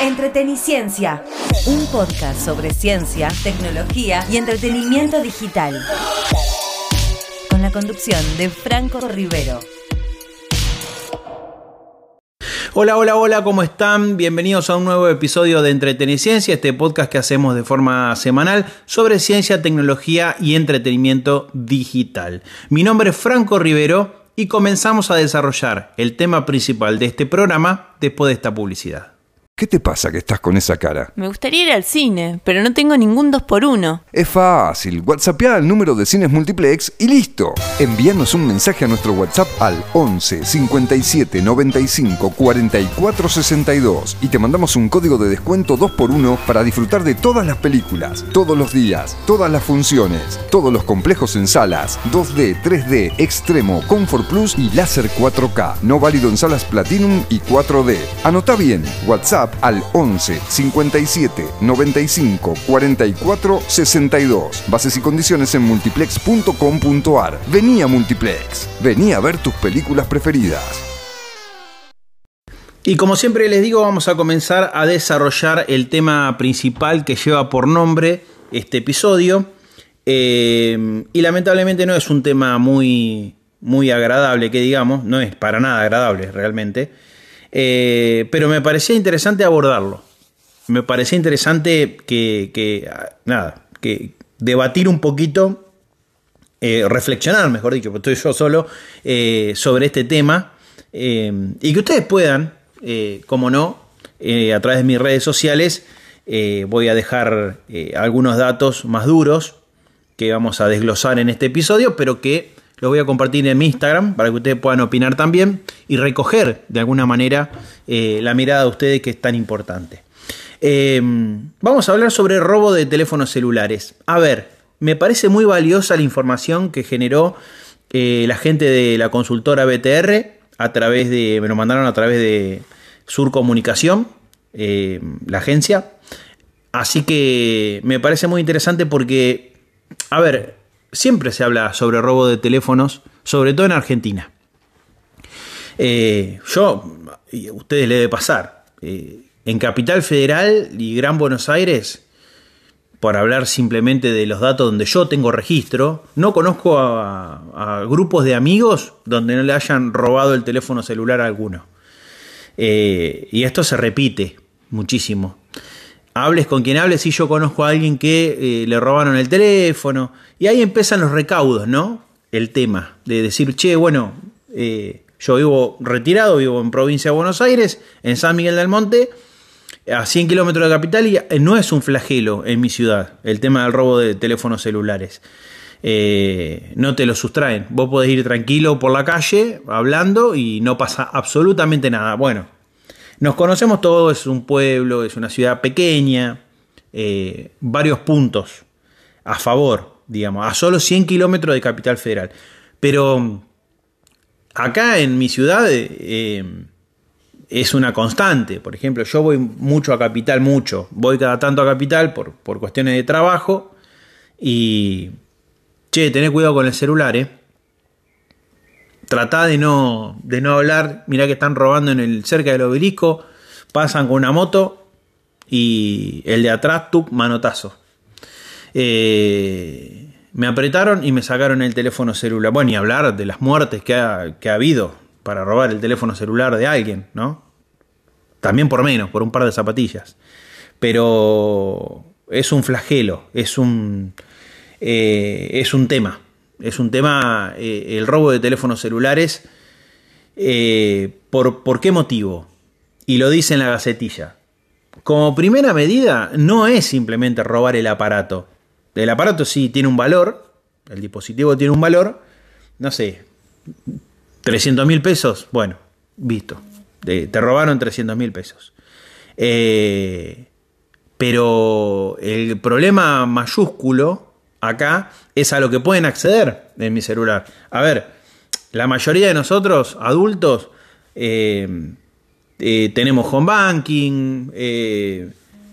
Entreteniciencia, un podcast sobre ciencia, tecnología y entretenimiento digital. Con la conducción de Franco Rivero. Hola, ¿cómo están? Bienvenidos a un nuevo episodio de Entreteniciencia, este podcast que hacemos de forma semanal sobre ciencia, tecnología y entretenimiento digital. Mi nombre es Franco Rivero y comenzamos a desarrollar el tema principal de este programa después de esta publicidad. ¿Qué te pasa que estás con esa cara? Me gustaría ir al cine, pero no tengo ningún 2x1. Es fácil, WhatsAppeá al número de Cines Multiplex y listo. Envíanos un mensaje a nuestro WhatsApp al 11 57 95 44 62 y te mandamos un código de descuento 2x1 para disfrutar de todas las películas, todos los días, todas las funciones, todos los complejos en salas, 2D, 3D, Extremo, Comfort Plus y Láser 4K. No válido en salas Platinum y 4D. Anotá bien, WhatsApp al 11 57 95 44 62. Bases y condiciones en multiplex.com.ar. Vení a Multiplex. Vení a ver tus películas preferidas. Y como siempre les digo, vamos a comenzar a desarrollar el tema principal que lleva por nombre este episodio. Y lamentablemente no es un tema muy agradable, que digamos. No es para nada agradable realmente. Pero me parecía interesante abordarlo. Me parecía interesante que debatir un poquito, reflexionar, mejor dicho, porque estoy yo solo, sobre este tema. Y que ustedes puedan, como no, a través de mis redes sociales, voy a dejar algunos datos más duros que vamos a desglosar en este episodio, pero que los voy a compartir en mi Instagram para que ustedes puedan opinar también y recoger de alguna manera la mirada de ustedes, que es tan importante. Vamos a hablar sobre robo de teléfonos celulares. A ver, me parece muy valiosa la información que generó la gente de la consultora BTR me lo mandaron a través de Sur Comunicación, la agencia. Así que me parece muy interesante porque, a ver, siempre se habla sobre robo de teléfonos, sobre todo en Argentina. Y a ustedes les debe pasar, en Capital Federal y Gran Buenos Aires, por hablar simplemente de los datos donde yo tengo registro, no conozco a grupos de amigos donde no le hayan robado el teléfono celular a alguno. Y esto se repite muchísimo. Hables con quien hables, y yo conozco a alguien que le robaron el teléfono. Y ahí empiezan los recaudos, ¿no? El tema de decir, che, bueno, yo vivo retirado, vivo en provincia de Buenos Aires, en San Miguel del Monte, a 100 kilómetros de capital, y no es un flagelo en mi ciudad el tema del robo de teléfonos celulares. No te lo sustraen. Vos podés ir tranquilo por la calle, hablando, y no pasa absolutamente nada. Bueno, nos conocemos todos, es un pueblo, es una ciudad pequeña, varios puntos a favor, digamos, a solo 100 kilómetros de Capital Federal. Pero acá en mi ciudad es una constante. Por ejemplo, yo voy mucho a Capital, voy cada tanto a Capital por cuestiones de trabajo y, che, tené cuidado con el celular, Tratá de no hablar, mirá que están robando cerca del obelisco, pasan con una moto y el de atrás, manotazo. Me apretaron y me sacaron el teléfono celular. Bueno, y hablar de las muertes que ha habido para robar el teléfono celular de alguien, ¿no? También por un par de zapatillas. Pero es un flagelo, es un tema. Es un tema, el robo de teléfonos celulares. ¿Por qué motivo? Y lo dice en la Gacetilla. Como primera medida, no es simplemente robar el aparato. El aparato sí tiene un valor, el dispositivo tiene un valor, no sé, 300.000 pesos. Bueno, visto, te robaron 300.000 pesos. Pero el problema mayúsculo acá es a lo que pueden acceder en mi celular. A ver, la mayoría de nosotros, adultos, tenemos home banking,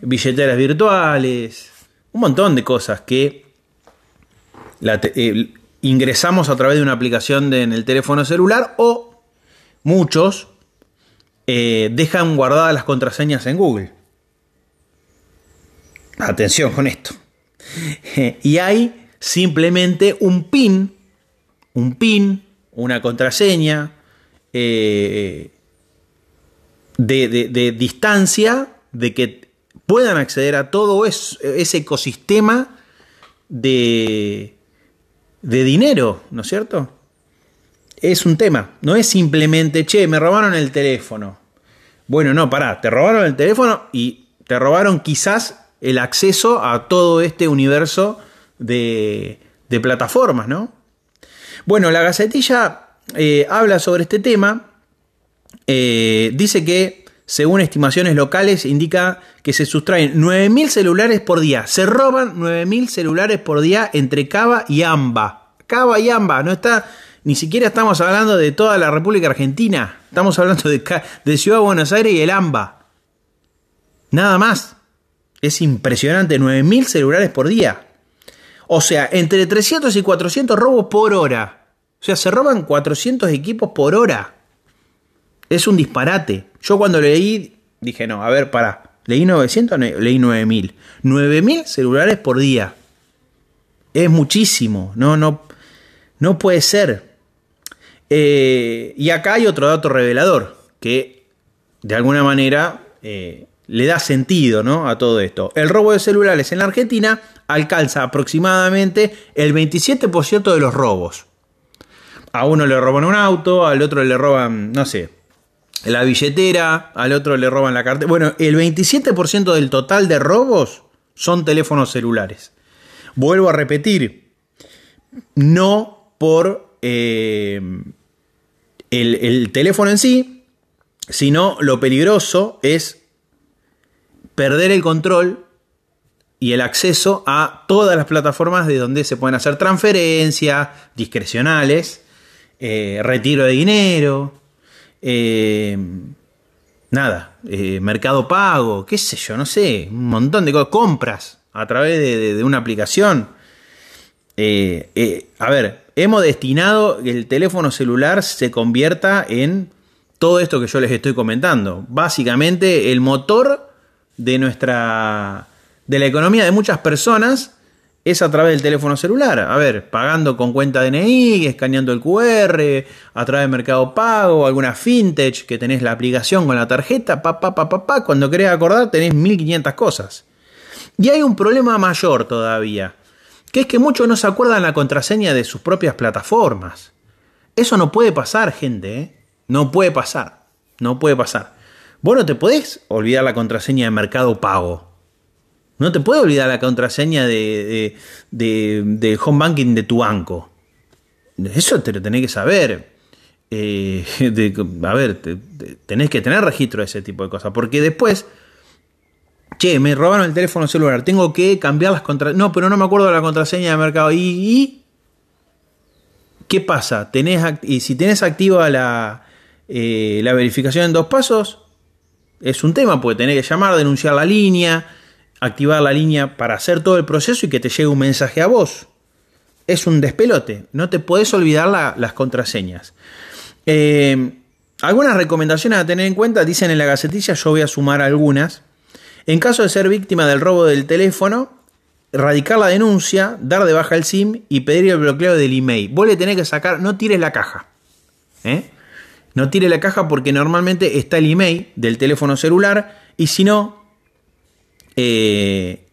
billeteras virtuales, un montón de cosas que ingresamos a través de una aplicación en el teléfono celular, o muchos dejan guardadas las contraseñas en Google. Atención con esto. Y hay simplemente un pin, una contraseña de distancia de que puedan acceder a todo ese ecosistema de dinero, ¿no es cierto? Es un tema, no es simplemente, che, me robaron el teléfono. Bueno, no, pará, te robaron el teléfono y te robaron quizás el acceso a todo este universo de plataformas, ¿no? Bueno, la Gacetilla habla sobre este tema, dice que según estimaciones locales indica que se sustraen 9.000 celulares por día, se roban 9.000 celulares por día entre CABA y Amba. CABA y Amba, no está... Ni siquiera estamos hablando de toda la República Argentina. Estamos hablando de Ciudad de Buenos Aires y el AMBA. Nada más. Es impresionante. 9.000 celulares por día. O sea, entre 300 y 400 robos por hora. O sea, se roban 400 equipos por hora. Es un disparate. Yo cuando leí, dije no, a ver, pará. Leí 900, leí 9.000. 9.000 celulares por día. Es muchísimo. No puede ser. Y acá hay otro dato revelador que de alguna manera le da sentido, ¿no?, a todo esto. El robo de celulares en la Argentina alcanza aproximadamente el 27% de los robos. A uno le roban un auto, al otro le roban, no sé, la billetera, al otro le roban la cartera. Bueno, el 27% del total de robos son teléfonos celulares. Vuelvo a repetir, no por... el teléfono en sí, sino lo peligroso es perder el control y el acceso a todas las plataformas de donde se pueden hacer transferencias discrecionales, retiro de dinero, mercado pago, qué sé yo, no sé, un montón de cosas, compras a través de una aplicación. A ver, hemos destinado que el teléfono celular se convierta en todo esto que yo les estoy comentando. Básicamente el motor de la economía de muchas personas es a través del teléfono celular. A ver, pagando con cuenta DNI, escaneando el QR, a través de Mercado Pago, alguna fintech que tenés la aplicación con la tarjeta, cuando querés acordar tenés 1500 cosas. Y hay un problema mayor todavía, que es que muchos no se acuerdan la contraseña de sus propias plataformas. Eso no puede pasar, gente, ¿eh? No puede pasar. Vos no te podés olvidar la contraseña de Mercado Pago. No te puedes olvidar la contraseña de home banking de tu banco. Eso te lo tenés que saber. Tenés que tener registro de ese tipo de cosas. Porque después... Che, me robaron el teléfono celular, tengo que cambiar las contraseñas. No, pero no me acuerdo de la contraseña de Mercado. ¿Y qué pasa? Y si tenés activa la verificación en 2 pasos, es un tema, porque tenés que llamar, denunciar la línea, activar la línea para hacer todo el proceso y que te llegue un mensaje a vos. Es un despelote. No te podés olvidar las contraseñas. Algunas recomendaciones a tener en cuenta, dicen en la Gacetilla, yo voy a sumar algunas. En caso de ser víctima del robo del teléfono, radicar la denuncia, dar de baja el SIM y pedir el bloqueo del email. Vos le tenés que sacar, no tires la caja. No tires la caja porque normalmente está el email del teléfono celular y si no,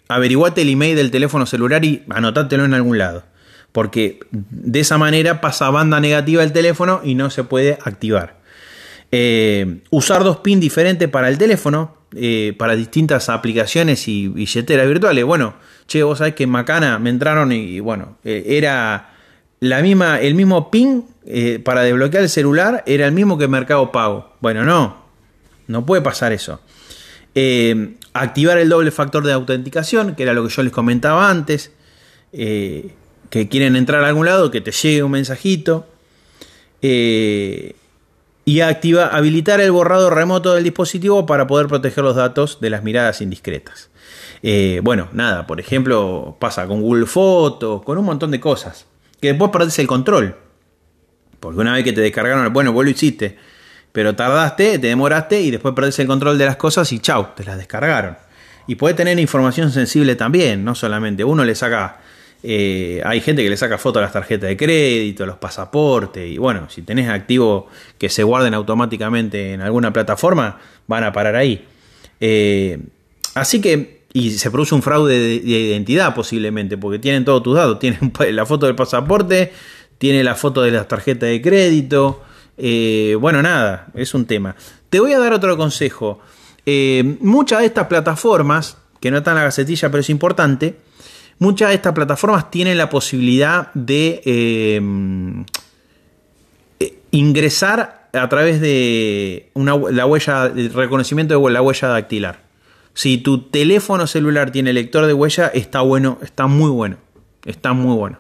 averiguate el email del teléfono celular y anotátelo en algún lado. Porque de esa manera pasa banda negativa el teléfono y no se puede activar. Usar 2 PIN diferentes para el teléfono. Para distintas aplicaciones y billeteras virtuales. Bueno, che, vos sabés que en Macana me entraron y era el mismo PIN para desbloquear el celular, era el mismo que Mercado Pago. Bueno, no puede pasar eso. Activar el doble factor de autenticación, que era lo que yo les comentaba antes, que quieren entrar a algún lado, que te llegue un mensajito. Y habilitar el borrado remoto del dispositivo para poder proteger los datos de las miradas indiscretas. Por ejemplo, pasa con Google Fotos, con un montón de cosas, que después perdés el control. Porque una vez que te descargaron, bueno, vos lo hiciste, pero tardaste, te demoraste y después perdés el control de las cosas y chau, te las descargaron. Y puede tener información sensible también, no solamente. Uno le saca... hay gente que le saca fotos a las tarjetas de crédito, a los pasaportes. Y bueno, si tenés activos que se guarden automáticamente en alguna plataforma, van a parar ahí. Así que... Y se produce un fraude de identidad posiblemente, porque tienen todos tus datos. Tienen la foto del pasaporte, tiene la foto de las tarjetas de crédito. Bueno, nada, es un tema. Te voy a dar otro consejo. Muchas de estas plataformas, que no están en la gacetilla, pero es importante, muchas de estas plataformas tienen la posibilidad de ingresar a través de la huella, el reconocimiento de la huella dactilar. Si tu teléfono celular tiene lector de huella, está bueno, está muy bueno. Está muy bueno.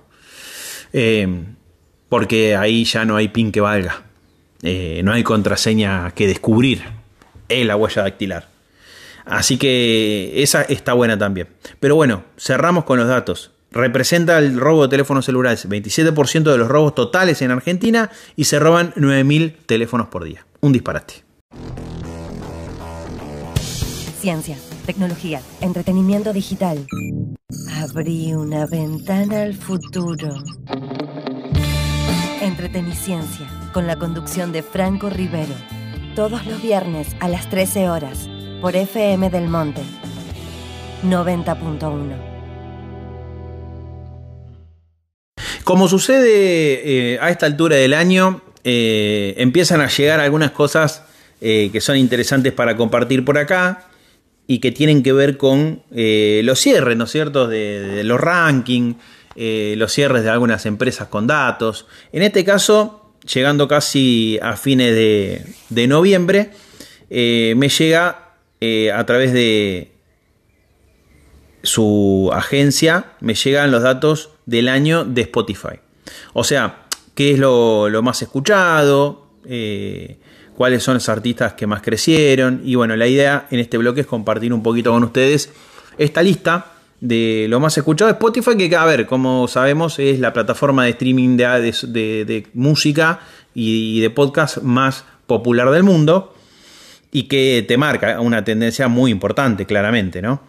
Porque ahí ya no hay PIN que valga. No hay contraseña que descubrir. Es la huella dactilar. Así que esa está buena también. Pero bueno, cerramos con los datos. Representa el robo de teléfonos celulares. 27% de los robos totales en Argentina y se roban 9.000 teléfonos por día. Un disparate. Ciencia, tecnología, entretenimiento digital. Abrí una ventana al futuro. Entreteniciencia, con la conducción de Franco Rivero. Todos los viernes a las 13 horas, por FM del Monte, 90.1. Como sucede a esta altura del año, empiezan a llegar algunas cosas que son interesantes para compartir por acá. Y que tienen que ver con los cierres, ¿no es cierto?, de los rankings, los cierres de algunas empresas con datos. En este caso, llegando casi a fines de noviembre, me llega a través de su agencia, me llegan los datos del año de Spotify. O sea, qué es lo más escuchado, cuáles son los artistas que más crecieron. Y bueno, la idea en este bloque es compartir un poquito con ustedes esta lista de lo más escuchado de Spotify, que a ver, como sabemos, es la plataforma de streaming de música y de podcast más popular del mundo y que te marca una tendencia muy importante, claramente, ¿no?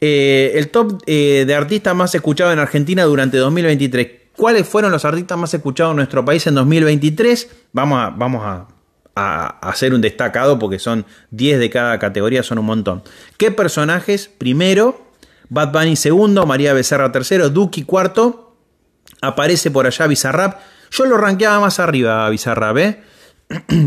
El top de artistas más escuchados en Argentina durante 2023. ¿Cuáles fueron los artistas más escuchados en nuestro país en 2023? Vamos a hacer un destacado porque son 10 de cada categoría, son un montón. ¿Qué personajes? Primero, Bad Bunny segundo, María Becerra tercero, Duki cuarto, aparece por allá Bizarrap. Yo lo rankeaba más arriba a Bizarrap,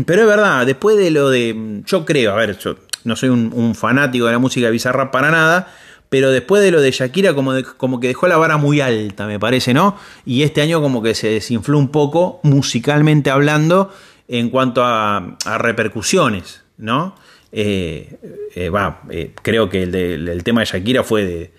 pero es verdad, después de lo de... Yo creo, a ver, yo no soy un fanático de la música de Bizarrap para nada, pero después de lo de Shakira como que dejó la vara muy alta, me parece, ¿no? Y este año como que se desinfló un poco, musicalmente hablando, en cuanto a repercusiones, ¿no? Creo que el tema de Shakira fue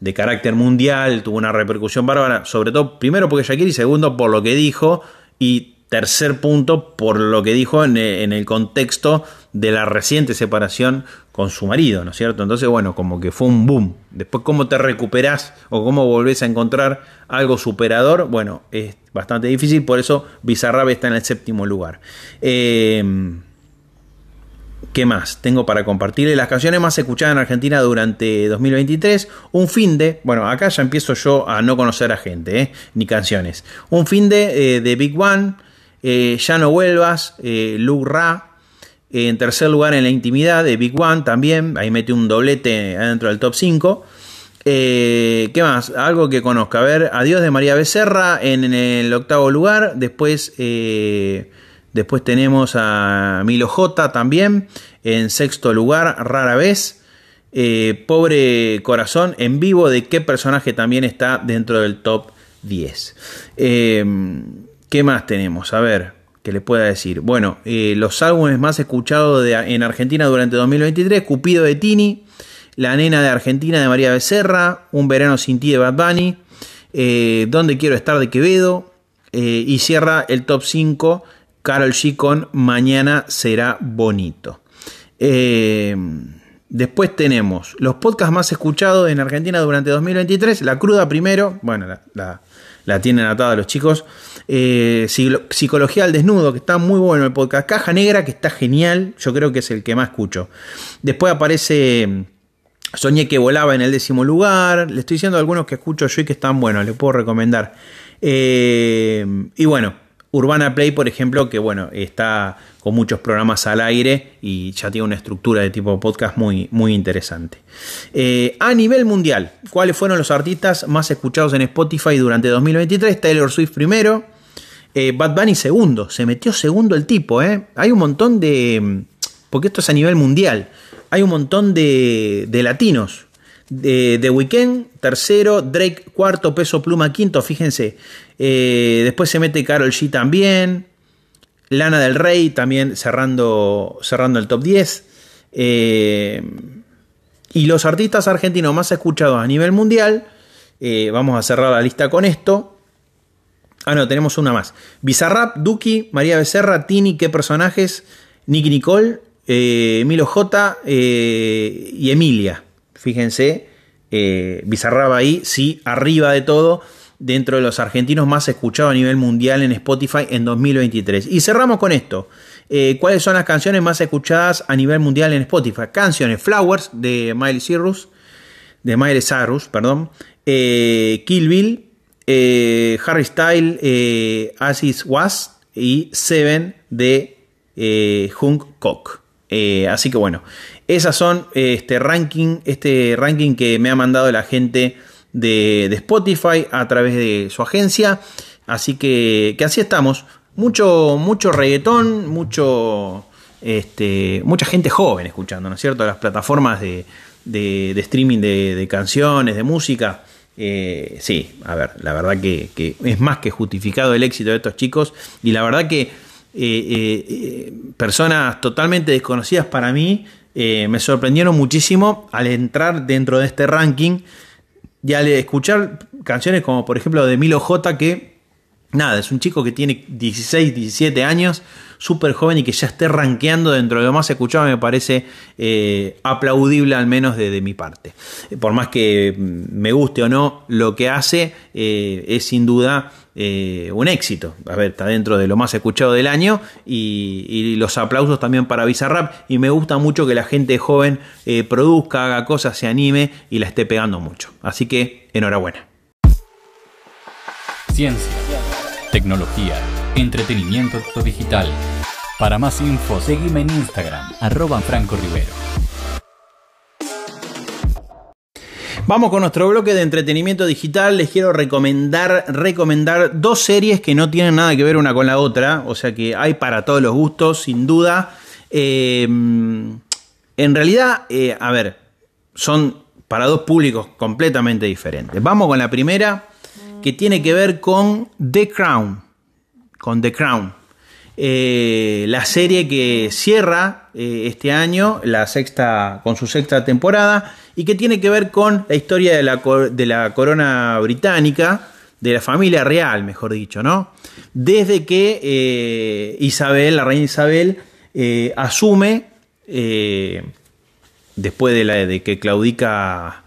de carácter mundial, tuvo una repercusión bárbara, sobre todo, primero porque Shakira y segundo por lo que dijo y tercer punto por lo que dijo en el contexto de la reciente separación con su marido, ¿no es cierto? Entonces, bueno, como que fue un boom. Después, ¿cómo te recuperás o cómo volvés a encontrar algo superador? Bueno, es bastante difícil, por eso Bizarrap está en el séptimo lugar. ¿Qué más tengo para compartirle? Las canciones más escuchadas en Argentina durante 2023. Un finde, bueno, acá ya empiezo yo a no conocer a gente, ni canciones. Un finde de Big One, Ya no vuelvas, Lugra. En tercer lugar, En la intimidad de Big One también. Ahí mete un doblete dentro del top 5. ¿Qué más? Algo que conozca. A ver, Adiós de María Becerra en el octavo lugar. Después tenemos a Milo J también. En sexto lugar, Rara Vez. Pobre Corazón en vivo de Qué Personaje también está dentro del top 10. ¿Qué más tenemos? A ver, que le pueda decir. Bueno, los álbumes más escuchados en Argentina durante 2023. Cupido de Tini. La Nena de Argentina de María Becerra. Un Verano Sin Ti de Bad Bunny. Dónde Quiero Estar de Quevedo. Y cierra el top 5. Karol G con Mañana Será Bonito. Después tenemos los podcasts más escuchados en Argentina durante 2023. La Cruda primero. Bueno, la tienen atada los chicos. Psicología al Desnudo, que está muy bueno el podcast. Caja Negra, que está genial. Yo creo que es el que más escucho. Después aparece Soñé que volaba en el 10º lugar. Le estoy diciendo algunos que escucho yo y que están buenos, les puedo recomendar. Y bueno, Urbana Play, por ejemplo, que bueno, está con muchos programas al aire y ya tiene una estructura de tipo podcast muy, muy interesante. A nivel mundial, ¿cuáles fueron los artistas más escuchados en Spotify durante 2023? Taylor Swift primero, Bad Bunny segundo, se metió segundo el tipo, ¿eh? Hay un montón de... porque esto es a nivel mundial. Hay un montón de latinos. The Weeknd tercero, Drake cuarto, Peso Pluma quinto, fíjense. Después se mete Karol G también, Lana del Rey también cerrando el top 10. Y los artistas argentinos más escuchados a nivel mundial, vamos a cerrar la lista con esto. Ah no, tenemos una más. Bizarrap, Duki, María Becerra, Tini, ¿qué personajes? Nicky Nicole, Milo J y Emilia. Fíjense, Bizarrap ahí, sí, arriba de todo, dentro de los argentinos más escuchados a nivel mundial en Spotify en 2023. Y cerramos con esto. ¿Cuáles son las canciones más escuchadas a nivel mundial en Spotify? Canciones: Flowers de Miley Cyrus, perdón, Kill Bill, Harry Styles, As It Was y Seven de Jungkook. Así que bueno, esas son este ranking que me ha mandado la gente de Spotify a través de su agencia. Así que así estamos. Mucho reggaetón, mucha gente joven escuchando, ¿no es cierto? Las plataformas de streaming de canciones, de música. Sí, a ver, la verdad que es más que justificado el éxito de estos chicos. Y la verdad que personas totalmente desconocidas para mí me sorprendieron muchísimo al entrar dentro de este ranking y al escuchar canciones como por ejemplo de Milo J, que nada, es un chico que tiene 16, 17 años, súper joven, y que ya esté rankeando dentro de lo más escuchado me parece aplaudible, al menos de mi parte. Por más que me guste o no lo que hace, es sin duda un éxito. A ver, está dentro de lo más escuchado del año. Y los aplausos también para Bizarrap. Y me gusta mucho que la gente joven produzca, haga cosas, se anime y la esté pegando mucho. Así que enhorabuena. Ciencia, tecnología, entretenimiento digital. Para más info, seguime en Instagram @FrancoRivero. Vamos con nuestro bloque de entretenimiento digital. Les quiero recomendar dos series que no tienen nada que ver una con la otra. O sea que hay para todos los gustos, sin duda. En realidad, a ver, son para dos públicos completamente diferentes. Vamos con la primera, que tiene que ver con The Crown. La serie que cierra este año con su sexta temporada, y que tiene que ver con la historia de la corona británica, de la familia real, mejor dicho, ¿no? Desde que la reina Isabel asume, después de que claudica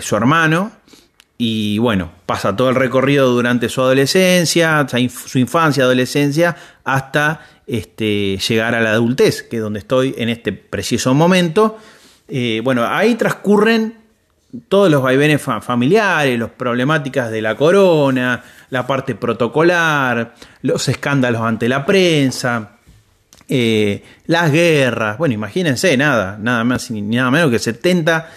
su hermano. Y bueno, pasa todo el recorrido durante su adolescencia, su infancia, adolescencia, hasta llegar a la adultez, que es donde estoy en este preciso momento. Bueno, ahí transcurren todos los vaivenes familiares, las problemáticas de la corona, la parte protocolar, los escándalos ante la prensa, las guerras. Bueno, imagínense, nada más ni nada menos que 70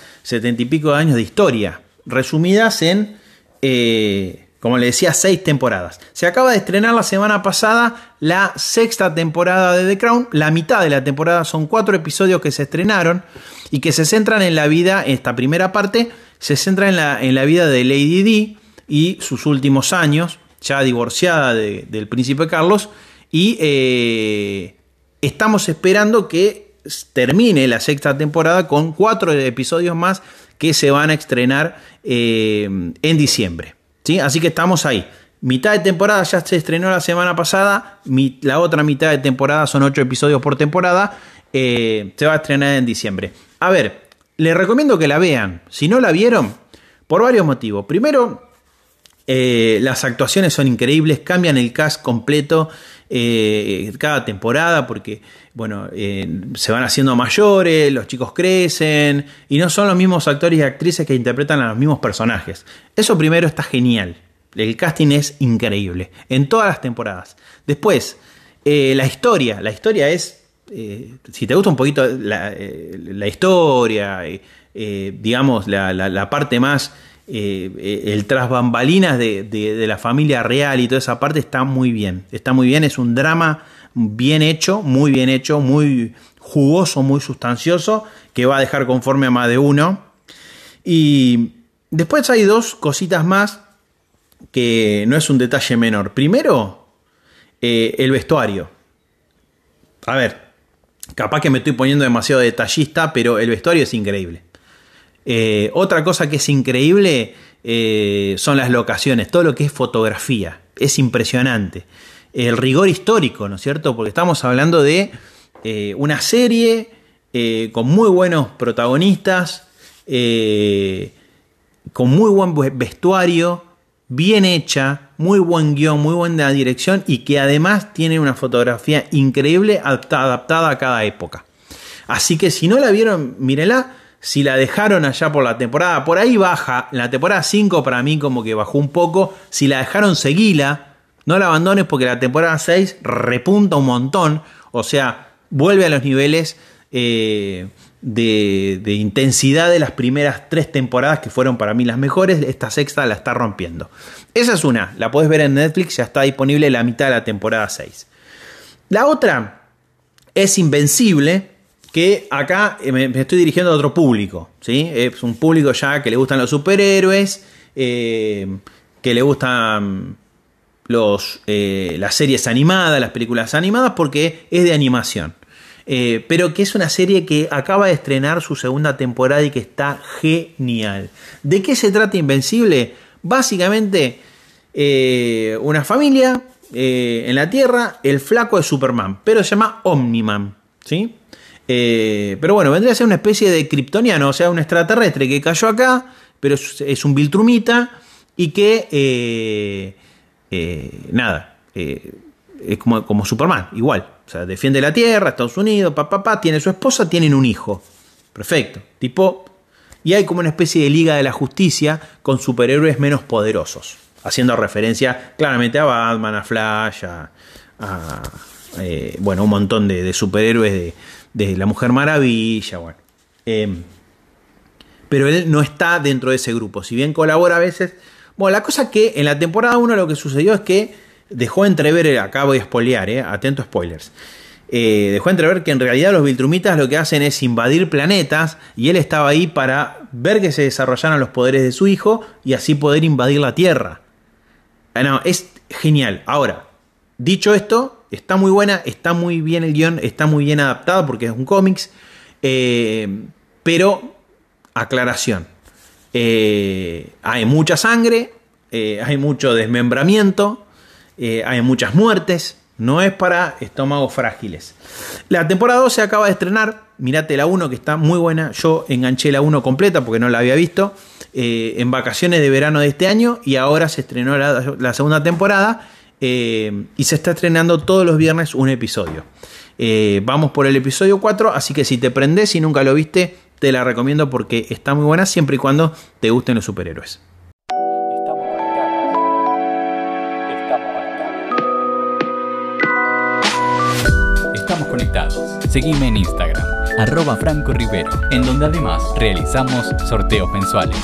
y pico de años de historia, resumidas en, como le decía, 6 temporadas. Se acaba de estrenar la semana pasada la 6ª temporada de The Crown. La mitad de la temporada, son 4 episodios que se estrenaron y que se centran en la vida. Esta primera parte se centra en la vida de Lady Di y sus últimos años, ya divorciada del príncipe Carlos. Y estamos esperando que termine la 6ª temporada con 4 episodios más que se van a estrenar en diciembre, ¿sí? Así que estamos ahí. Mitad de temporada ya se estrenó la semana pasada. La otra mitad de temporada, son 8 episodios por temporada. Se va a estrenar en diciembre. A ver, les recomiendo que la vean. Si no la vieron, por varios motivos. Primero, Las actuaciones son increíbles, cambian el cast completo cada temporada porque bueno, se van haciendo mayores, los chicos crecen y no son los mismos actores y actrices que interpretan a los mismos personajes. Eso primero está genial, el casting es increíble en todas las temporadas. Después, la historia es, si te gusta un poquito la historia, digamos la parte más... el tras bambalinas de la familia real y toda esa parte está muy bien, es un drama bien hecho, muy jugoso, muy sustancioso, que va a dejar conforme a más de uno. Y después hay dos cositas más que no es un detalle menor. Primero, el vestuario. A ver, capaz que me estoy poniendo demasiado detallista, pero el vestuario es increíble. Otra cosa que es increíble son las locaciones, todo lo que es fotografía, es impresionante. El rigor histórico, ¿no es cierto? Porque estamos hablando de una serie con muy buenos protagonistas, con muy buen vestuario, bien hecha, muy buen guión, muy buena dirección y que además tiene una fotografía increíble adaptada a cada época. Así que si no la vieron, mírenla. Si la dejaron allá por la temporada, por ahí baja, en la temporada 5 para mí como que bajó un poco, si la dejaron seguila, no la abandones porque la temporada 6 repunta un montón, o sea, vuelve a los niveles de intensidad de las primeras 3 temporadas que fueron para mí las mejores, esta sexta la está rompiendo. Esa es una, la podés ver en Netflix, ya está disponible la mitad de la temporada 6. La otra es Invencible, que acá me estoy dirigiendo a otro público, ¿sí? Es un público ya que le gustan los superhéroes, que le gustan las series animadas, las películas animadas, porque es de animación. Pero que es una serie que acaba de estrenar su segunda temporada y que está genial. ¿De qué se trata Invencible? Básicamente, una familia en la Tierra, el flaco de Superman, pero se llama Omniman, ¿sí? Pero bueno, vendría a ser una especie de kriptoniano, o sea, un extraterrestre que cayó acá, pero es un Viltrumita y que, es como Superman, igual. O sea, defiende la Tierra, Estados Unidos, tiene su esposa, tienen un hijo. Perfecto. Tipo, y hay como una especie de Liga de la Justicia con superhéroes menos poderosos, haciendo referencia claramente a Batman, a Flash, a un montón de superhéroes de la Mujer Maravilla, bueno. Pero él no está dentro de ese grupo, si bien colabora a veces. Bueno, la cosa que en la temporada 1 lo que sucedió es que dejó entrever, acá voy a spoilear, atento spoilers, dejó entrever que en realidad los Viltrumitas lo que hacen es invadir planetas y él estaba ahí para ver que se desarrollaran los poderes de su hijo y así poder invadir la Tierra. No, es genial. Ahora, dicho esto, está muy buena, está muy bien el guión, está muy bien adaptado porque es un cómics. Pero, aclaración, hay mucha sangre, hay mucho desmembramiento, hay muchas muertes. No es para estómagos frágiles. La temporada 2 se acaba de estrenar. Mirate la 1 que está muy buena. Yo enganché la 1 completa porque no la había visto en vacaciones de verano de este año. Y ahora se estrenó la segunda temporada. Y se está estrenando todos los viernes un episodio. Vamos por el episodio 4, así que si te prendés y nunca lo viste, te la recomiendo porque está muy buena siempre y cuando te gusten los superhéroes. Estamos conectados. Seguime en Instagram, @Franco Rivero, en donde además realizamos sorteos mensuales.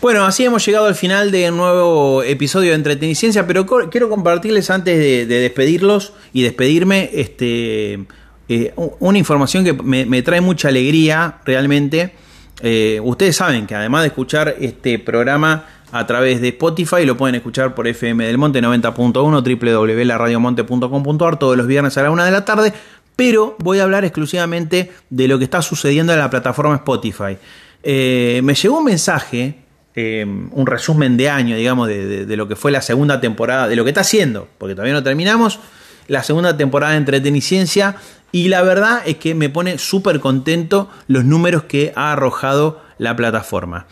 Bueno, así hemos llegado al final de un nuevo episodio de Entreteniciencia, pero quiero compartirles antes de despedirlos y despedirme una información que me trae mucha alegría realmente. Ustedes saben que además de escuchar este programa a través de Spotify, lo pueden escuchar por FM del Monte 90.1, www.laradiomonte.com.ar todos los viernes a la 1 de la tarde, pero voy a hablar exclusivamente de lo que está sucediendo en la plataforma Spotify. Me llegó un mensaje... un resumen de año, digamos, de lo que fue la segunda temporada, de lo que está haciendo, porque todavía no terminamos, la segunda temporada de Entreteniciencia, y la verdad es que me pone súper contento los números que ha arrojado la plataforma.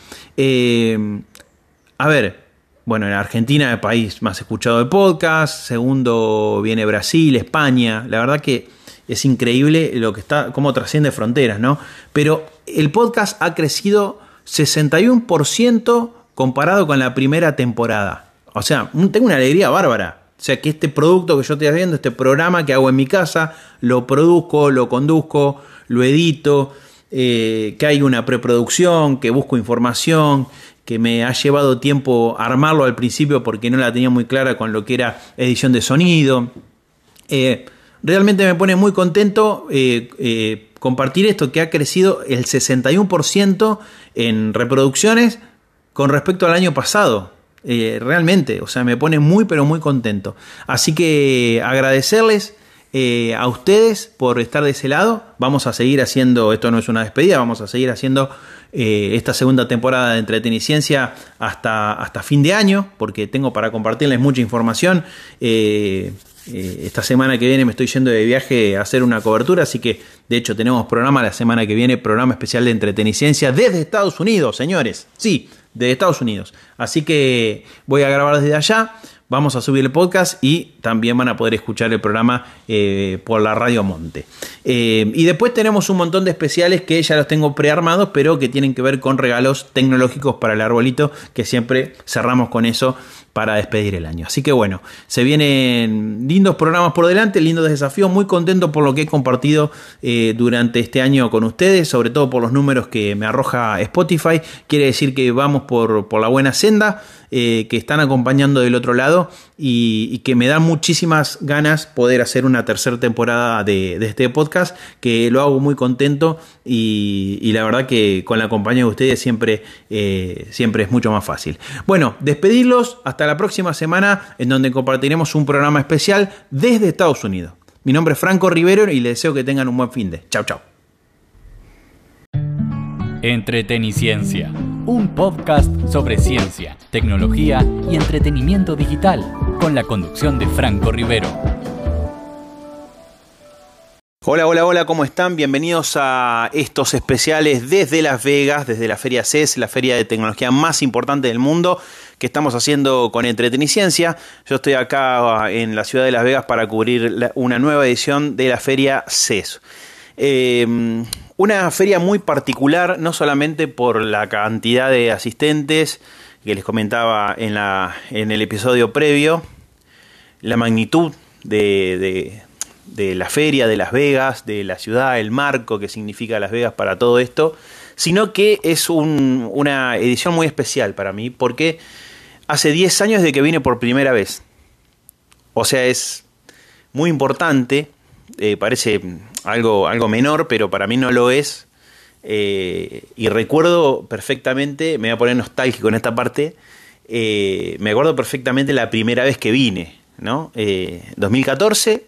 A ver, bueno, en Argentina es el país más escuchado de podcast, segundo viene Brasil, España, la verdad que es increíble lo que está, cómo trasciende fronteras, ¿no? Pero el podcast ha crecido 61% comparado con la primera temporada. O sea, tengo una alegría bárbara. O sea, que este producto que yo estoy haciendo, este programa que hago en mi casa, lo produzco, lo conduzco, lo edito, que hay una preproducción, que busco información, que me ha llevado tiempo armarlo al principio porque no la tenía muy clara con lo que era edición de sonido. Realmente me pone muy contento compartir esto, que ha crecido el 61% en reproducciones con respecto al año pasado. Realmente, o sea, me pone muy pero muy contento. Así que agradecerles a ustedes por estar de ese lado. Vamos a seguir haciendo, esto no es una despedida, vamos a seguir haciendo esta segunda temporada de Entreteniciencia hasta fin de año, porque tengo para compartirles mucha información. Esta semana que viene me estoy yendo de viaje a hacer una cobertura, así que de hecho tenemos programa la semana que viene, programa especial de Entreteniciencia desde Estados Unidos, señores. Sí, desde Estados Unidos. Así que voy a grabar desde allá, vamos a subir el podcast y también van a poder escuchar el programa por la Radio Monte. Y después tenemos un montón de especiales que ya los tengo prearmados, pero que tienen que ver con regalos tecnológicos para el arbolito, que siempre cerramos con eso para despedir el año. Así que bueno, se vienen lindos programas por delante, lindos desafíos, muy contento por lo que he compartido durante este año con ustedes, sobre todo por los números que me arroja Spotify. Quiere decir que vamos por la buena senda, que están acompañando del otro lado y que me da muchísimas ganas poder hacer una tercera temporada de este podcast, que lo hago muy contento y la verdad que con la compañía de ustedes siempre es mucho más fácil. Bueno, despedirlos hasta la próxima semana, en donde compartiremos un programa especial desde Estados Unidos. Mi nombre es Franco Rivero y les deseo que tengan un buen fin de. Chau, chau. Entreteniciencia, un podcast sobre ciencia, tecnología y entretenimiento digital, con la conducción de Franco Rivero. Hola, hola, hola, ¿cómo están? Bienvenidos a estos especiales desde Las Vegas, desde la Feria CES, la feria de tecnología más importante del mundo, que estamos haciendo con Entreteniciencia. Yo estoy acá en la ciudad de Las Vegas para cubrir una nueva edición de la Feria CES. Una feria muy particular, no solamente por la cantidad de asistentes que les comentaba en el episodio previo, la magnitud de la feria, de Las Vegas, de la ciudad, el marco que significa Las Vegas para todo esto, sino que es una edición muy especial para mí, porque hace 10 años de que vine por primera vez. O sea, es muy importante. Parece algo menor, pero para mí no lo es. Y recuerdo perfectamente, me voy a poner nostálgico en esta parte, me acuerdo perfectamente la primera vez que vine, ¿no? 2014,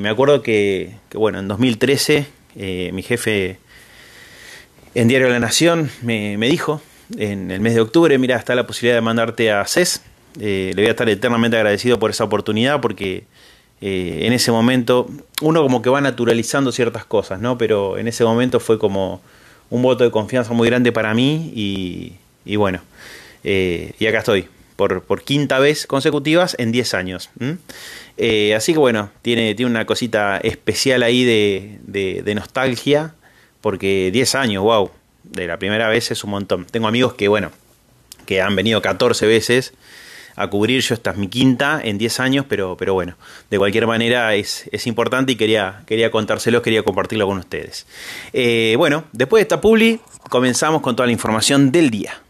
me acuerdo que bueno, en 2013 mi jefe en Diario de la Nación me dijo, en el mes de octubre, mira, está la posibilidad de mandarte a CES. Le voy a estar eternamente agradecido por esa oportunidad, porque... en ese momento uno como que va naturalizando ciertas cosas, ¿no? Pero en ese momento fue como un voto de confianza muy grande para mí y bueno, y acá estoy por quinta vez consecutivas en 10 años. Así que bueno, tiene una cosita especial ahí de nostalgia, porque 10 años, wow, de la primera vez es un montón. Tengo amigos que bueno, que han venido 14 veces a cubrir, yo esta es mi quinta en 10 años, pero bueno, de cualquier manera es importante y quería contárselos, quería compartirlo con ustedes. Bueno, después de esta publi, comenzamos con toda la información del día.